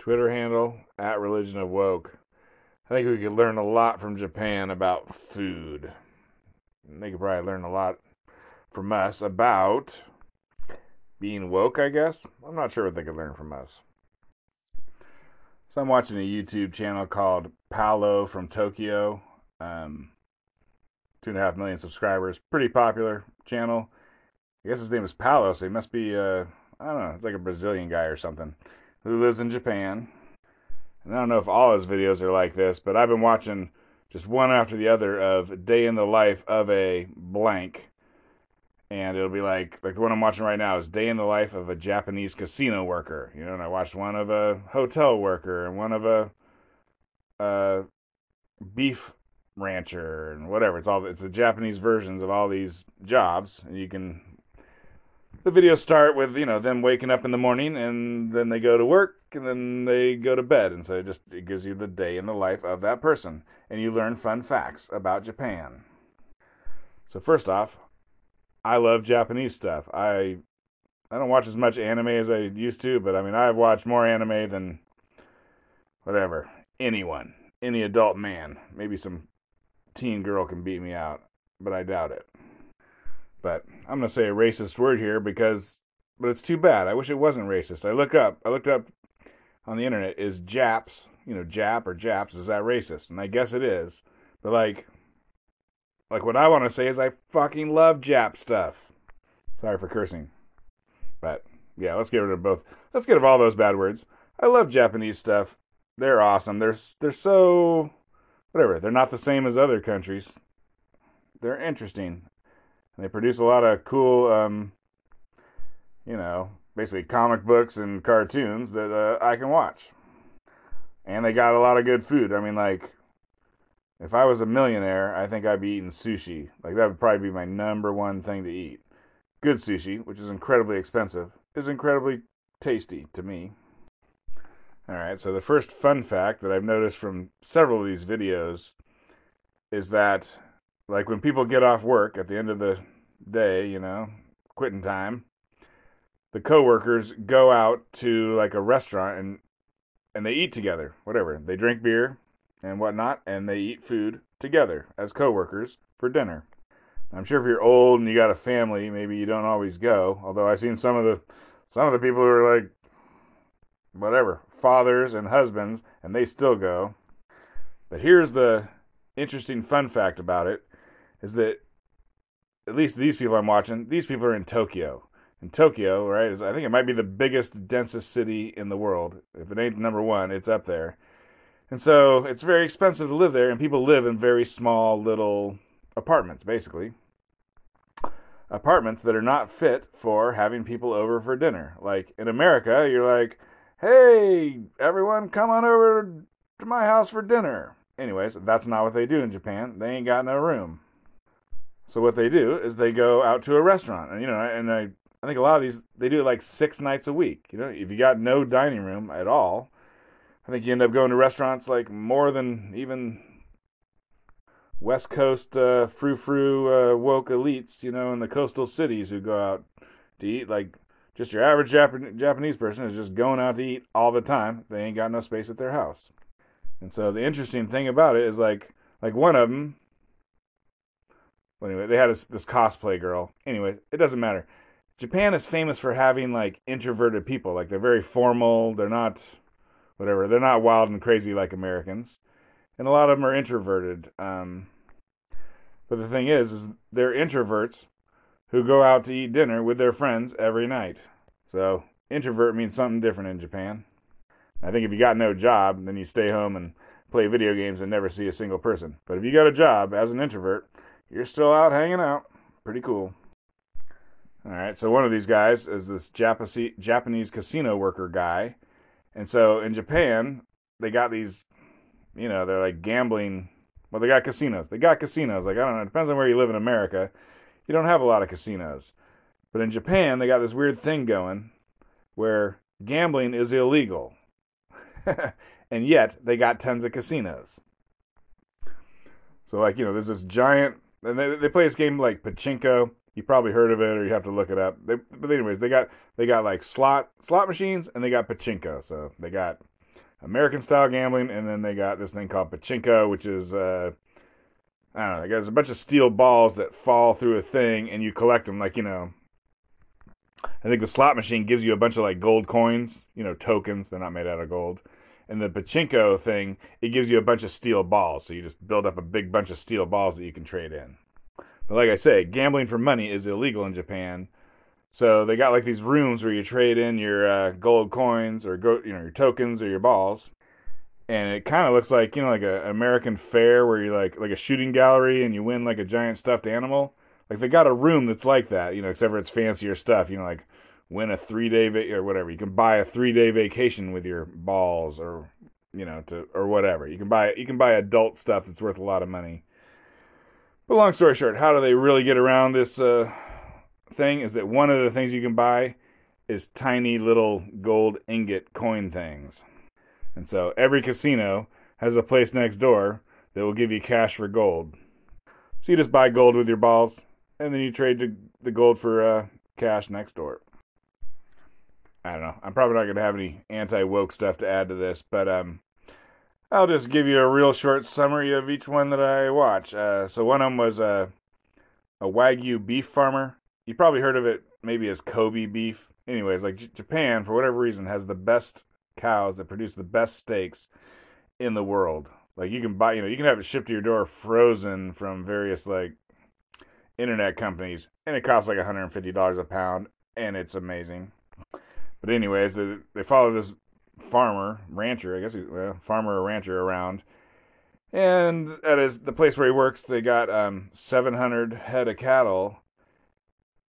Twitter handle, @Religion of Woke. I think we could learn a lot from Japan about food. And they could probably learn a lot from us about being woke, I guess. I'm not sure what they could learn from us. So I'm watching a YouTube channel called Paolo from Tokyo. 2.5 million subscribers. Pretty popular channel. I guess his name is Paolo, so he must be, I don't know, it's like a Brazilian guy or something, who lives in Japan. And I don't know if all his videos are like this, but I've been watching just one after the other of day in the life of a blank. And it'll be like the one I'm watching right now is day in the life of a Japanese casino worker. You know, and I watched one of a hotel worker and one of a beef rancher and whatever. It's the Japanese versions of all these jobs. And you can... The videos start with, you know, them waking up in the morning, and then they go to work, and then they go to bed. And so it gives you the day in the life of that person. And you learn fun facts about Japan. So first off, I love Japanese stuff. I don't watch as much anime as I used to, but I mean, I've watched more anime than, whatever, anyone. Any adult man. Maybe some teen girl can beat me out, but I doubt it. But I'm going to say a racist word here but it's too bad. I wish it wasn't racist. I looked up on the internet, is Japs, you know, Jap or Japs, is that racist? And I guess it is. But like what I want to say is I fucking love Jap stuff. Sorry for cursing. But yeah, let's get rid of both. Let's get rid of all those bad words. I love Japanese stuff. They're awesome. They're so, whatever. They're not the same as other countries. They're interesting. They produce a lot of cool, you know, basically comic books and cartoons that I can watch. And they got a lot of good food. I mean, like, if I was a millionaire, I think I'd be eating sushi. Like, that would probably be my #1 thing to eat. Good sushi, which is incredibly expensive, is incredibly tasty to me. All right, so the first fun fact that I've noticed from several of these videos is that, like, when people get off work at the end of the day, you know, quitting time, the coworkers go out to like a restaurant and they eat together, whatever. They drink beer and whatnot, and they eat food together as coworkers for dinner. I'm sure if you're old and you got a family, maybe you don't always go. Although I've seen some of the people who are like, whatever, fathers and husbands, and they still go. But here's the interesting fun fact about it. Is that, at least these people I'm watching, these people are in Tokyo. And Tokyo, right, I think it might be the biggest, densest city in the world. If it ain't #1, it's up there. And so, it's very expensive to live there, and people live in very small little apartments, basically. Apartments that are not fit for having people over for dinner. Like, in America, you're like, hey, everyone, come on over to my house for dinner. Anyways, that's not what they do in Japan. They ain't got no room. So what they do is they go out to a restaurant. And, you know, I think a lot of these, they do it like 6 nights a week. You know, if you got no dining room at all, I think you end up going to restaurants like more than even West Coast frou-frou woke elites, you know, in the coastal cities who go out to eat. Like, just your average Japanese person is just going out to eat all the time. They ain't got no space at their house. And so the interesting thing about it is like one of them, well, anyway, they had this cosplay girl. Anyways, it doesn't matter. Japan is famous for having like introverted people. Like, they're very formal. They're not, whatever. They're not wild and crazy like Americans. And a lot of them are introverted. But the thing is they're introverts who go out to eat dinner with their friends every night. So introvert means something different in Japan. I think if you got no job, then you stay home and play video games and never see a single person. But if you got a job as an introvert, you're still out hanging out. Pretty cool. All right, so one of these guys is this Japanese casino worker guy. And so in Japan, they got these, you know, they're like gambling. Well, they got casinos. Like, I don't know, it depends on where you live in America. You don't have a lot of casinos. But in Japan, they got this weird thing going where gambling is illegal. And yet, they got tons of casinos. So, like, you know, there's this giant... And they play this game like pachinko. You probably heard of it, or you have to look it up. But anyways, they got like slot machines, and they got pachinko. So, they got American-style gambling, and then they got this thing called pachinko, which is, I don't know, there's a bunch of steel balls that fall through a thing, and you collect them, like, you know, I think the slot machine gives you a bunch of, like, gold coins, you know, tokens, they're not made out of gold, and the pachinko thing, it gives you a bunch of steel balls, so you just build up a big bunch of steel balls that you can trade in. But like I say, gambling for money is illegal in Japan, so they got like these rooms where you trade in your gold coins or your tokens or your balls, and it kind of looks like like an American fair where you like a shooting gallery and you win like a giant stuffed animal. Like they got a room that's like that, except for it's fancier stuff. Like win a 3-day or whatever. You can buy a 3-day vacation with your balls, or or whatever. You can buy adult stuff that's worth a lot of money. But long story short, how do they really get around this thing is that one of the things you can buy is tiny little gold ingot coin things. And so every casino has a place next door that will give you cash for gold. So you just buy gold with your balls, and then you trade the gold for cash next door. I don't know. I'm probably not going to have any anti-woke stuff to add to this, but I'll just give you a real short summary of each one that I watch. So one of them was a Wagyu beef farmer. You probably heard of it maybe as Kobe beef. Anyways, like Japan, for whatever reason, has the best cows that produce the best steaks in the world. Like you can buy, you can have it shipped to your door frozen from various like internet companies, and it costs like $150 a pound, and it's amazing. But anyways, they follow this farmer or rancher around, and that is the place where he works. They got 700 head of cattle,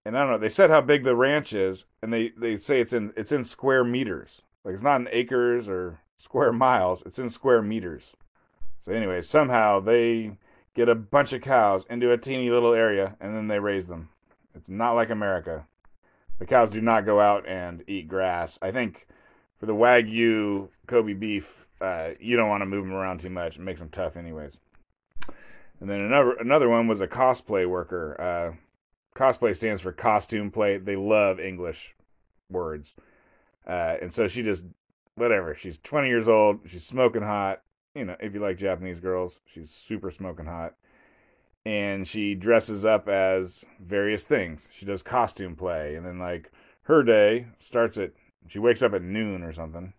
and I don't know, they said how big the ranch is, and they say it's in square meters. Like it's not in acres or square miles, it's in square meters. So anyway, somehow they get a bunch of cows into a teeny little area, and then they raise them. It's not like America. The cows do not go out and eat grass. I think for the Wagyu Kobe beef, you don't want to move them around too much. It makes them tough anyways. And then another one was a cosplay worker. Cosplay stands for costume play. They love English words. And so she just, whatever, she's 20 years old. She's smoking hot. If you like Japanese girls, she's super smoking hot. And she dresses up as various things. She does costume play. And then like her day starts at, she wakes up at noon or something.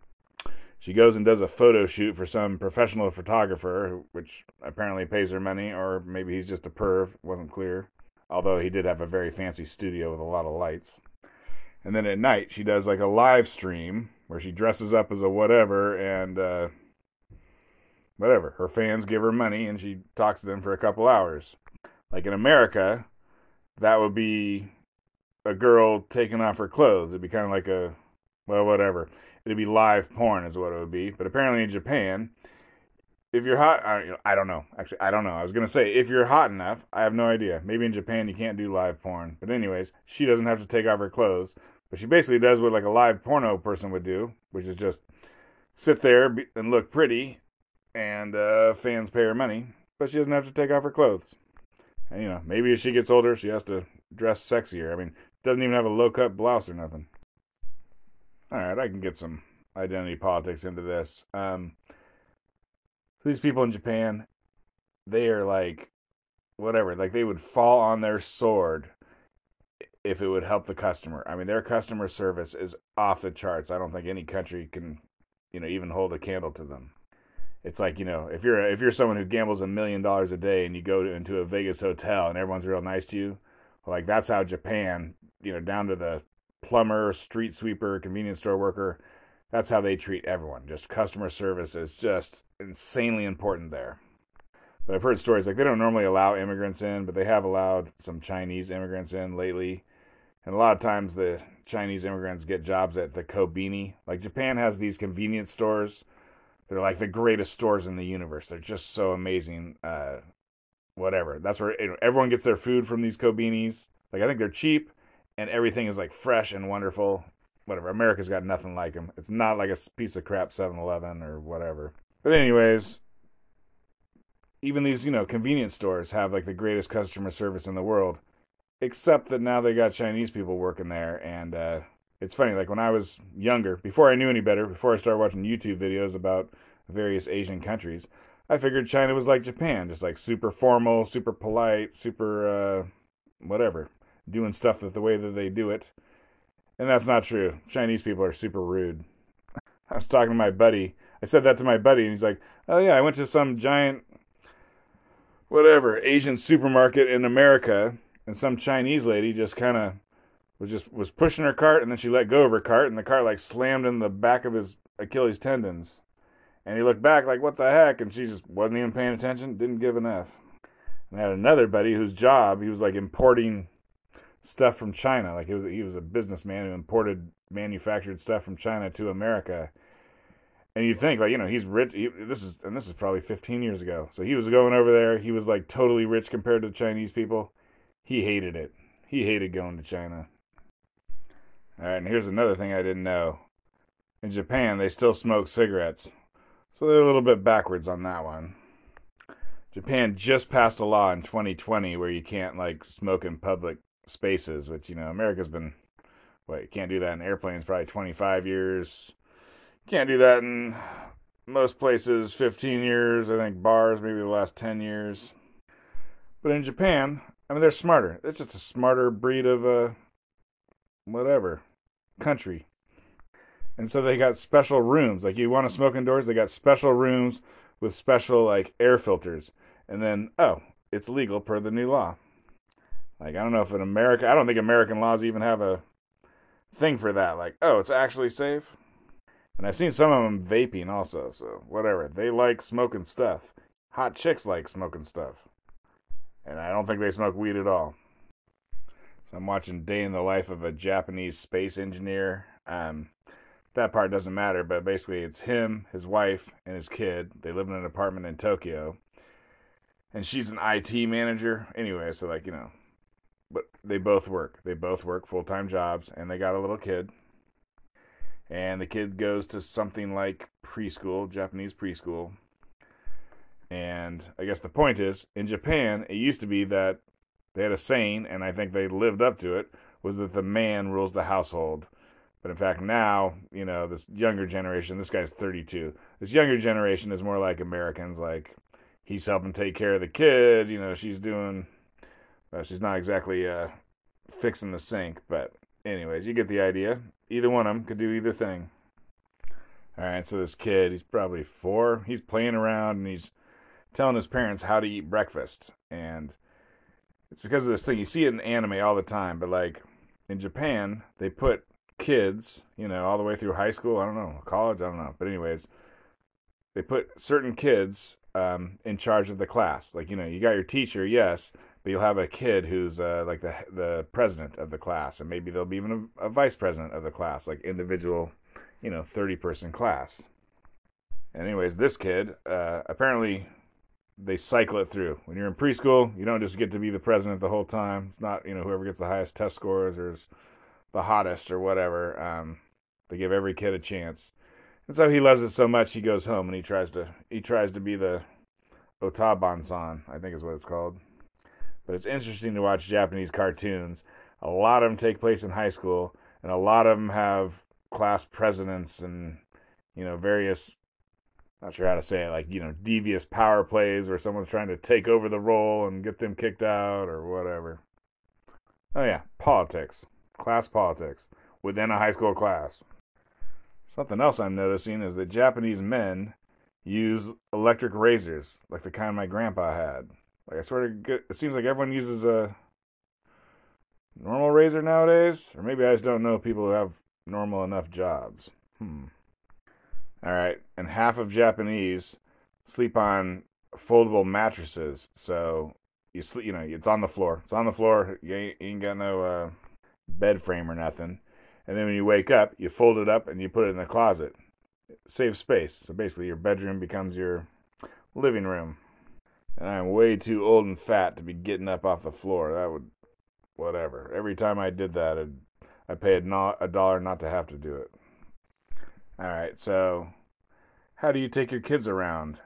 She goes and does a photo shoot for some professional photographer, which apparently pays her money, or maybe he's just a perv. Wasn't clear. Although he did have a very fancy studio with a lot of lights. And then at night, she does like a live stream where she dresses up as a whatever and whatever. Her fans give her money and she talks to them for a couple hours. Like in America, that would be a girl taking off her clothes. It'd be kind of like a, well, whatever. It'd be live porn is what it would be. But apparently in Japan, if you're hot, I don't know. Actually, I don't know. I was going to say, if you're hot enough, I have no idea. Maybe in Japan you can't do live porn. But anyways, she doesn't have to take off her clothes. But she basically does what like a live porno person would do, which is just sit there and look pretty, and fans pay her money. But she doesn't have to take off her clothes. And maybe as she gets older, she has to dress sexier. I mean, doesn't even have a low-cut blouse or nothing. All right, I can get some identity politics into this. These people in Japan, they are like, whatever. Like, they would fall on their sword if it would help the customer. I mean, their customer service is off the charts. I don't think any country can, even hold a candle to them. It's like, if you're someone who gambles $1 million a day and you go into a Vegas hotel and everyone's real nice to you, like, that's how Japan, down to the plumber, street sweeper, convenience store worker, that's how they treat everyone. Just customer service is just insanely important there. But I've heard stories like they don't normally allow immigrants in, but they have allowed some Chinese immigrants in lately. And a lot of times the Chinese immigrants get jobs at the Kobeni. Like Japan has these convenience stores. They're like the greatest stores in the universe. They're just so amazing. Whatever. That's where everyone gets their food from, these Kobenis. Like I think they're cheap. And everything is like fresh and wonderful. Whatever. America's got nothing like them. It's not like a piece of crap 7-Eleven or whatever. But anyways, even these, convenience stores have like the greatest customer service in the world. Except that now they got Chinese people working there. And it's funny, like when I was younger, before I knew any better, before I started watching YouTube videos about various Asian countries, I figured China was like Japan, just like super formal, super polite, super whatever, doing stuff that the way that they do it. And that's not true. Chinese people are super rude. I was talking to my buddy. I said that to my buddy, and he's like, oh yeah, I went to some giant, whatever, Asian supermarket in America, and some Chinese lady just kind of was pushing her cart, and then she let go of her cart, and the cart like slammed in the back of his Achilles tendons. And he looked back like, what the heck? And she just wasn't even paying attention, didn't give an F. And I had another buddy whose job, he was like importing stuff from China. Like he was a businessman who imported manufactured stuff from China to America. And you think, like, you know, he's rich. This is probably 15 years ago. So he was going over there. He was like totally rich compared to the Chinese people. He hated it. He hated going to China. All right, and here's another thing I didn't know. In Japan, they still smoke cigarettes. So they're a little bit backwards on that one. Japan just passed a law in 2020 where you can't, like, smoke in public spaces, which, you know, America's been, you can't do that in airplanes probably 25 years. Can't do that in most places 15 years. I think bars maybe the last 10 years. But in Japan, I mean, they're smarter. It's just a smarter breed of country. And so they got special rooms. Like, you want to smoke indoors, they got special rooms with special, like, air filters. And then, it's legal per the new law. Like, I don't know if in America, I don't think American laws even have a thing for that. Like, it's actually safe. And I've seen some of them vaping also, so whatever. They like smoking stuff. Hot chicks like smoking stuff. And I don't think they smoke weed at all. So I'm watching Day in the Life of a Japanese Space Engineer. That part doesn't matter, but basically it's him, his wife, and his kid. They live in an apartment in Tokyo. And she's an IT manager. Anyway, so like, you know. But they both work. They both work full-time jobs, and they got a little kid. And the kid goes to something like preschool, Japanese preschool. And I guess the point is, in Japan, it used to be that they had a saying, and I think they lived up to it, was that the man rules the household. But in fact, now, you know, this younger generation, this guy's 32. This younger generation is more like Americans, like he's helping take care of the kid. You know, she's not exactly fixing the sink, but anyways, you get the idea. Either one of them could do either thing. All right, so this kid, he's probably 4. He's playing around, and he's telling his parents how to eat breakfast. And it's because of this thing. You see it in anime all the time, but, like, in Japan, they put kids, you know, all the way through high school. I don't know, college, I don't know. But anyways, they put certain kids in charge of the class. Like, you know, you got your teacher, yes, but you'll have a kid who's like the president of the class, and maybe there'll be even a vice president of the class, like individual, you know, 30-person class. Anyways, this kid, apparently they cycle it through. When you're in preschool, you don't just get to be the president the whole time. It's not, you know, whoever gets the highest test scores or is the hottest or whatever. They give every kid a chance. And so he loves it so much, he goes home and he tries to be the Ota Bansan, I think is what it's called. But it's interesting to watch Japanese cartoons. A lot of them take place in high school, and a lot of them have class presidents and, you know, various, not sure how to say it, like, you know, devious power plays where someone's trying to take over the role and get them kicked out or whatever. Oh yeah, politics. Class politics within a high school class. Something else I'm noticing is that Japanese men use electric razors, like the kind my grandpa had. Like, I swear to God, it seems like everyone uses a normal razor nowadays. Or maybe I just don't know people who have normal enough jobs. All right. And half of Japanese sleep on foldable mattresses. So, you sleep, you know, it's on the floor. It's on the floor. You ain't got no bed frame or nothing. And then when you wake up, you fold it up and you put it in the closet. It saves space. So basically your bedroom becomes your living room. And I'm way too old and fat to be getting up off the floor. That would, whatever. Every time I did that, I paid a dollar not to have to do it. All right, so how do you take your kids around?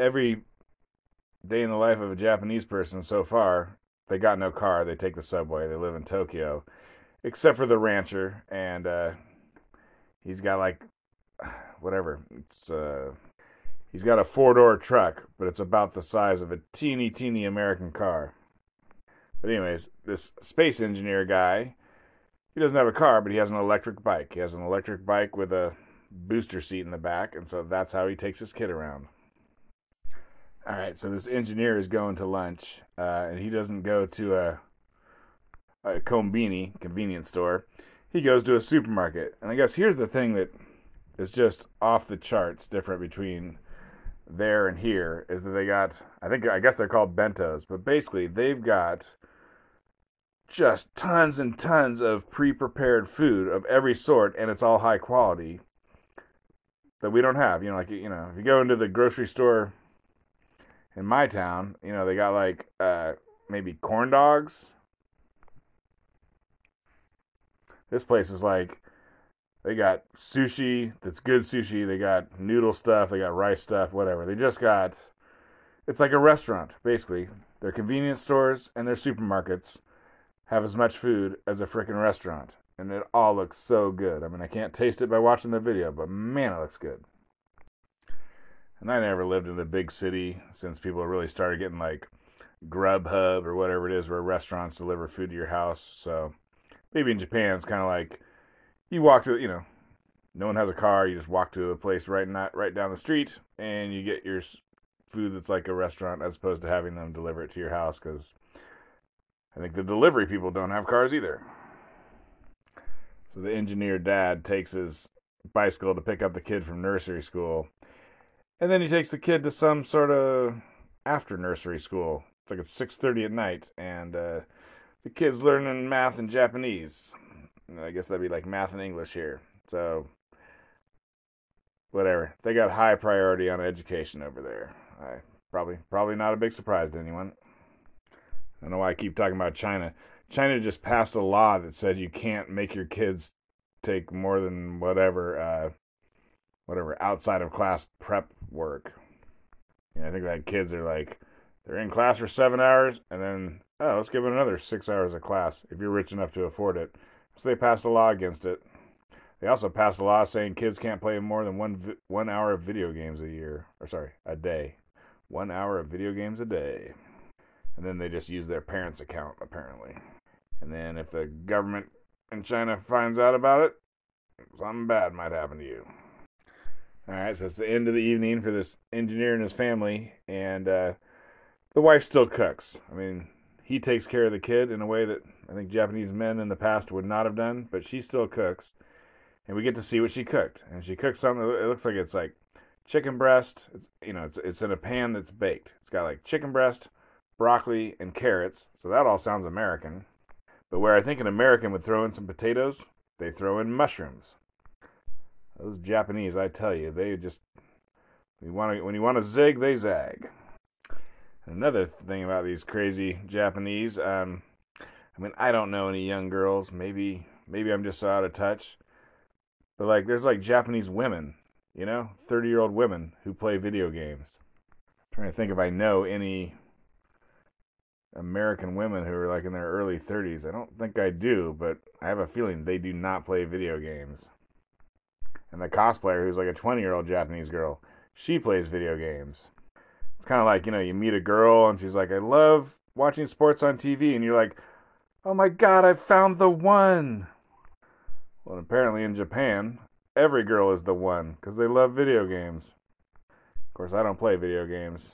Every day in the life of a Japanese person so far, they got no car. They take the subway. They live in Tokyo. except for the rancher, and he's got like whatever. It's he's got a 4-door truck, but it's about the size of a teeny American car. But anyways, this space engineer guy, he doesn't have a car, but he has an electric bike. He has an electric bike with a booster seat in the back, and so that's how he takes his kid around. All right, so this engineer is going to lunch, and he doesn't go to a Kobeni convenience store. He goes to a supermarket. And I guess here's the thing that is just off the charts different between there and here, is that they got, I guess they're called bentos, but basically they've got just tons and tons of pre-prepared food of every sort, and it's all high quality that we don't have. You know, like, you know, if you go into the grocery store in my town, you know, they got like maybe corn dogs. This place is like, they got sushi, that's good sushi, they got noodle stuff, they got rice stuff, whatever. They just got, it's like a restaurant, basically. Their convenience stores and their supermarkets have as much food as a frickin' restaurant. And it all looks so good. I mean, I can't taste it by watching the video, but man, it looks good. And I never lived in a big city since people really started getting like Grubhub or whatever it is, where restaurants deliver food to your house. So maybe in Japan, it's kind of like, you walk to, you know, no one has a car. You just walk to a place right down the street, and you get your food that's like a restaurant, as opposed to having them deliver it to your house, because I think the delivery people don't have cars either. So the engineer dad takes his bicycle to pick up the kid from nursery school, and then he takes the kid to some sort of after nursery school. It's like at 6:30 at night, and the kid's learning math and Japanese. I guess that'd be like math and English here. So, whatever. They got high priority on education over there. Probably not a big surprise to anyone. I don't know why I keep talking about China. China just passed a law that said you can't make your kids take more than whatever outside of class prep work. You know, I think that kids are like, they're in class for 7 hours, and then, oh, let's give them another 6 hours of class if you're rich enough to afford it. So they passed a law against it. They also passed a law saying kids can't play more than one hour of video games a day. 1 hour of video games a day. And then they just use their parents' account, apparently. And then if the government in China finds out about it, something bad might happen to you. All right, so it's the end of the evening for this engineer and his family. And the wife still cooks. I mean, he takes care of the kid in a way that I think Japanese men in the past would not have done, but she still cooks, and we get to see what she cooked. And she cooked something, it looks like it's like chicken breast. It's, you know, it's in a pan that's baked. It's got like chicken breast, broccoli, and carrots. So that all sounds American. But where I think an American would throw in some potatoes, they throw in mushrooms. Those Japanese, I tell you, they just, when you want to zig, they zag. Another thing about these crazy Japanese, I mean, I don't know any young girls. Maybe I'm just so out of touch. But like, there's like Japanese women, you know, 30-year-old women who play video games. I'm trying to think if I know any American women who are like in their early 30s. I don't think I do, but I have a feeling they do not play video games. And the cosplayer, who's like a 20-year-old Japanese girl, she plays video games. It's kind of like, you know, you meet a girl and she's like, I love watching sports on TV. And you're like, oh my God, I found the one. Well, apparently in Japan, every girl is the one because they love video games. Of course, I don't play video games.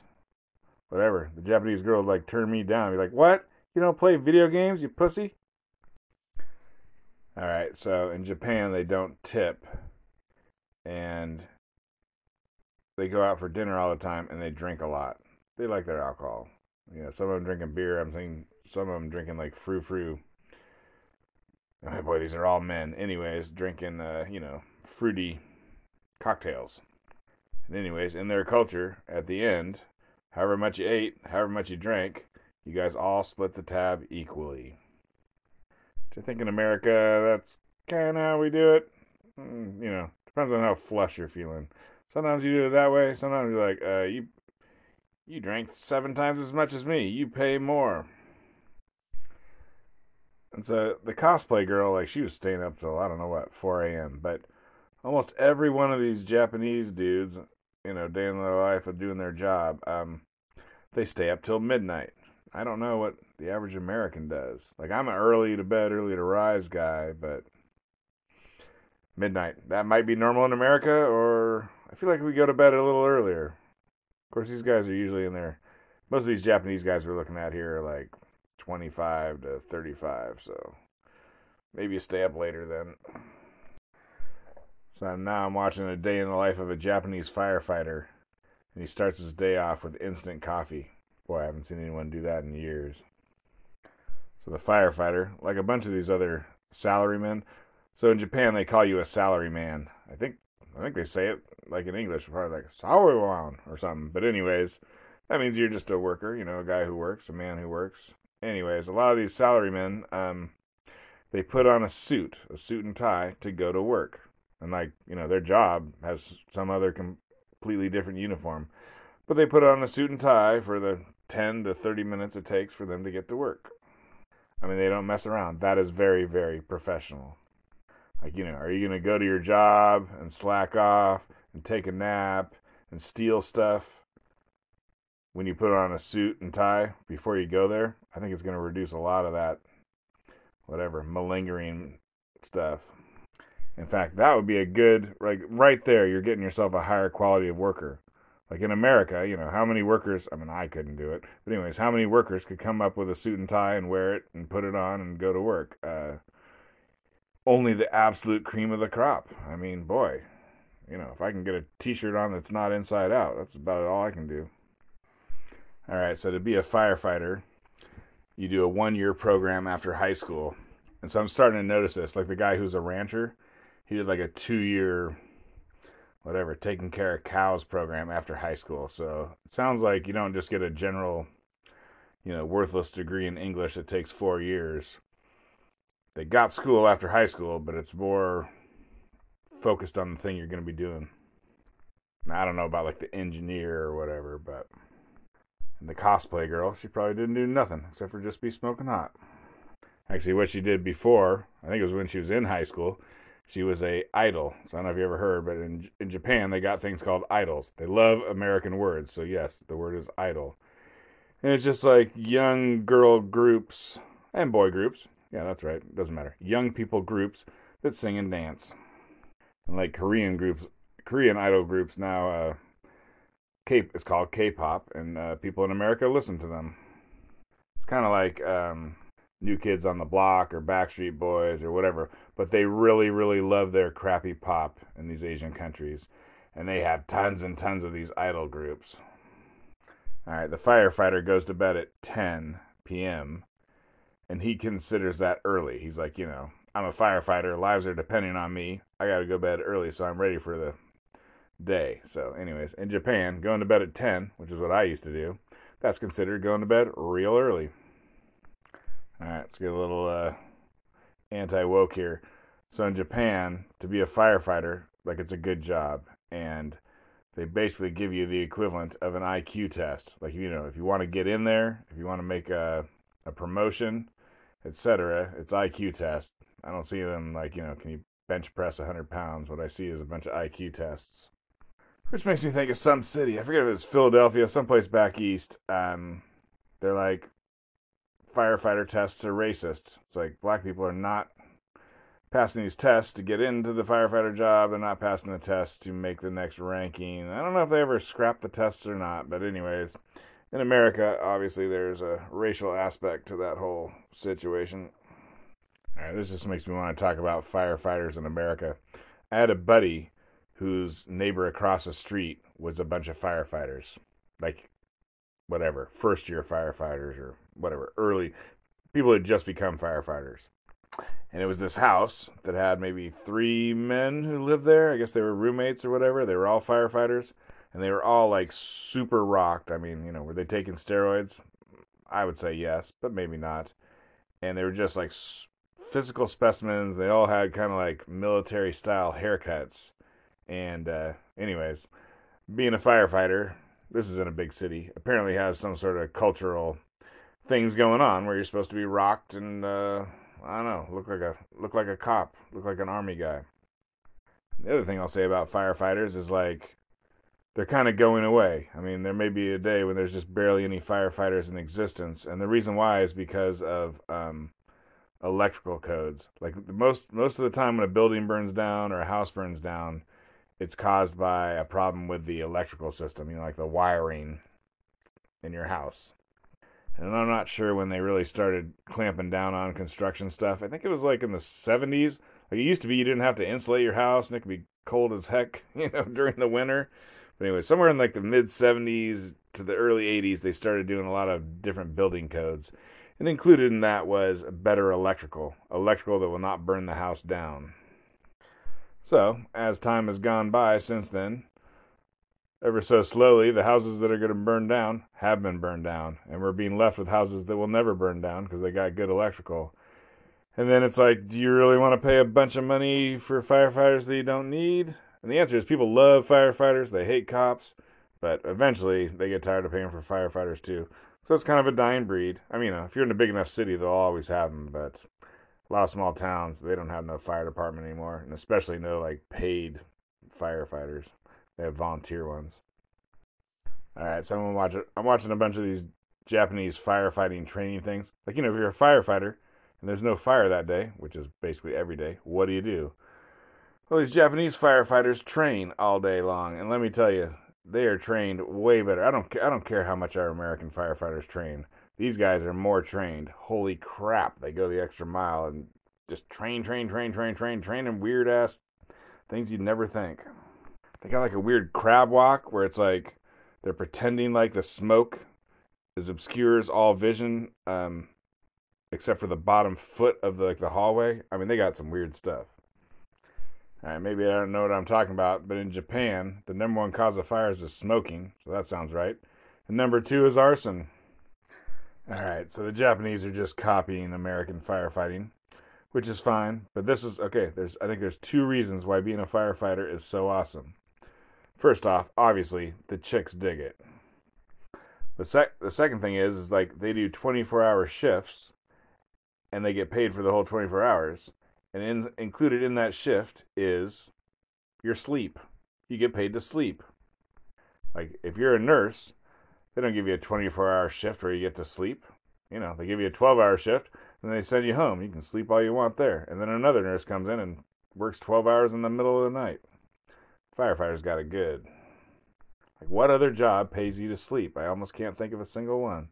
Whatever. The Japanese girl would like turn me down. Be like, what? You don't play video games, you pussy? All right, so in Japan, they don't tip. And they go out for dinner all the time, and they drink a lot. They like their alcohol. You know, some of them drinking beer. I'm thinking some of them drinking like frou-frou. Oh boy, these are all men. Anyways, drinking, you know, fruity cocktails. And anyways, in their culture, at the end, however much you ate, however much you drank, you guys all split the tab equally. Which I think in America, that's kind of how we do it. You know, depends on how flush you're feeling. Sometimes you do it that way. Sometimes you're like, you drank 7 times as much as me. You pay more. And so the cosplay girl, like, she was staying up till, I don't know what, 4 a.m. But almost every one of these Japanese dudes, you know, day in their life of doing their job, they stay up till midnight. I don't know what the average American does. Like, I'm an early to bed, early to rise guy, but midnight, that might be normal in America, or I feel like we go to bed a little earlier. Of course, these guys are usually in there. Most of these Japanese guys we're looking at here are like 25 to 35, so maybe you stay up later then. So now I'm watching a day in the life of a Japanese firefighter, and he starts his day off with instant coffee. Boy, I haven't seen anyone do that in years. So the firefighter, like a bunch of these other salarymen, so in Japan they call you a salaryman. I think they say it like in English, probably like salaryman or something. But anyways, that means you're just a worker, you know, a guy who works, a man who works. Anyways, a lot of these salarymen, they put on a suit and tie to go to work. And like, you know, their job has some other completely different uniform. But they put on a suit and tie for the 10 to 30 minutes it takes for them to get to work. I mean, they don't mess around. That is very, very professional. Like, you know, are you going to go to your job and slack off and take a nap and steal stuff when you put on a suit and tie before you go there? I think it's going to reduce a lot of that, whatever, malingering stuff. In fact, that would be a good, like, right there, you're getting yourself a higher quality of worker. Like in America, you know, how many workers, I mean, I couldn't do it, but anyways, how many workers could come up with a suit and tie and wear it and put it on and go to work? Only the absolute cream of the crop. I mean, boy, you know, if I can get a t-shirt on that's not inside out, that's about all I can do. All right, so to be a firefighter, you do a 1-year program after high school. And so I'm starting to notice this. Like the guy who's a rancher, he did like a 2-year, whatever, taking care of cows program after high school. So it sounds like you don't just get a general, you know, worthless degree in English that takes 4 years. They got school after high school, but it's more focused on the thing you're going to be doing. Now, I don't know about like the engineer or whatever, but... And the cosplay girl, she probably didn't do nothing except for just be smoking hot. Actually, what she did before, I think it was when she was in high school, she was a idol. So I don't know if you ever heard, but in Japan, they got things called idols. They love American words. So yes, the word is idol. And it's just like young girl groups and boy groups. Yeah, that's right. It doesn't matter. Young people groups that sing and dance. And like Korean idol groups now, it's called K-pop, and people in America listen to them. It's kind of like New Kids on the Block or Backstreet Boys or whatever, but they really, really love their crappy pop in these Asian countries, and they have tons and tons of these idol groups. All right, the firefighter goes to bed at 10 p.m., and he considers that early. He's like, you know, I'm a firefighter. Lives are depending on me. I got to go to bed early, so I'm ready for the day. So anyways, in Japan, going to bed at 10, which is what I used to do, that's considered going to bed real early. All right, let's get a little anti-woke here. So in Japan, to be a firefighter, like, it's a good job, and they basically give you the equivalent of an IQ test. Like, you know, if you want to get in there, if you want to make a promotion, etc., it's IQ test. I don't see them like, you know, can you bench press 100 pounds? What I see is a bunch of IQ tests. Which makes me think of some city. I forget if it's Philadelphia, someplace back east. They're like, firefighter tests are racist. It's like, black people are not passing these tests to get into the firefighter job. They're not passing the tests to make the next ranking. I don't know if they ever scrapped the tests or not. But anyways, in America, obviously, there's a racial aspect to that whole situation. All right, this just makes me want to talk about firefighters in America. I had a buddy whose neighbor across the street was a bunch of firefighters, like, whatever, first-year firefighters or whatever, early, people had just become firefighters. And it was this house that had maybe 3 men who lived there. I guess they were roommates or whatever. They were all firefighters, and they were all, like, super rocked. I mean, you know, were they taking steroids? I would say yes, but maybe not. And they were just, like, physical specimens. They all had kind of, like, military-style haircuts. And anyways, being a firefighter, this is in a big city, apparently has some sort of cultural things going on where you're supposed to be rocked and I don't know, look like a cop, look like an army guy. The other thing I'll say about firefighters is, like, they're kind of going away. I mean, there may be a day when there's just barely any firefighters in existence, and the reason why is because of electrical codes. Like, most of the time when a building burns down or a house burns down, it's caused by a problem with the electrical system, you know, like the wiring in your house. And I'm not sure when they really started clamping down on construction stuff. I think it was like in the 70s. Like, it used to be you didn't have to insulate your house, and it could be cold as heck, you know, during the winter. But anyway, somewhere in like the mid-70s to the early 80s, they started doing a lot of different building codes. And included in that was better electrical that will not burn the house down. So, as time has gone by since then, ever so slowly, the houses that are going to burn down have been burned down. And we're being left with houses that will never burn down because they got good electrical. And then it's like, do you really want to pay a bunch of money for firefighters that you don't need? And the answer is people love firefighters. They hate cops. But eventually, they get tired of paying for firefighters, too. So it's kind of a dying breed. I mean, if you're in a big enough city, they'll always have them. But a lot of small towns, they don't have no fire department anymore. And especially no, like, paid firefighters. They have volunteer ones. Alright, so I'm watching a bunch of these Japanese firefighting training things. Like, you know, if you're a firefighter and there's no fire that day, which is basically every day, what do? Well, these Japanese firefighters train all day long. And let me tell you, they are trained way better. I don't care how much our American firefighters train. These guys are more trained. Holy crap, they go the extra mile and just train them weird-ass things you'd never think. They got like a weird crab walk where it's like they're pretending like the smoke is obscures all vision, except for the bottom foot of the hallway. I mean, they got some weird stuff. All right, maybe I don't know what I'm talking about, but in Japan, the number one cause of fires is smoking, so that sounds right. And number two is arson. All right, so the Japanese are just copying American firefighting, which is fine. But this is okay. I think there's two reasons why being a firefighter is so awesome. First off, obviously, the chicks dig it. The second thing is like they do 24-hour shifts, and they get paid for the whole 24 hours. And included in that shift is your sleep. You get paid to sleep. Like, if you're a nurse, they don't give you a 24-hour shift where you get to sleep. You know, they give you a 12-hour shift, and they send you home. You can sleep all you want there. And then another nurse comes in and works 12 hours in the middle of the night. Firefighters got it good. Like, what other job pays you to sleep? I almost can't think of a single one.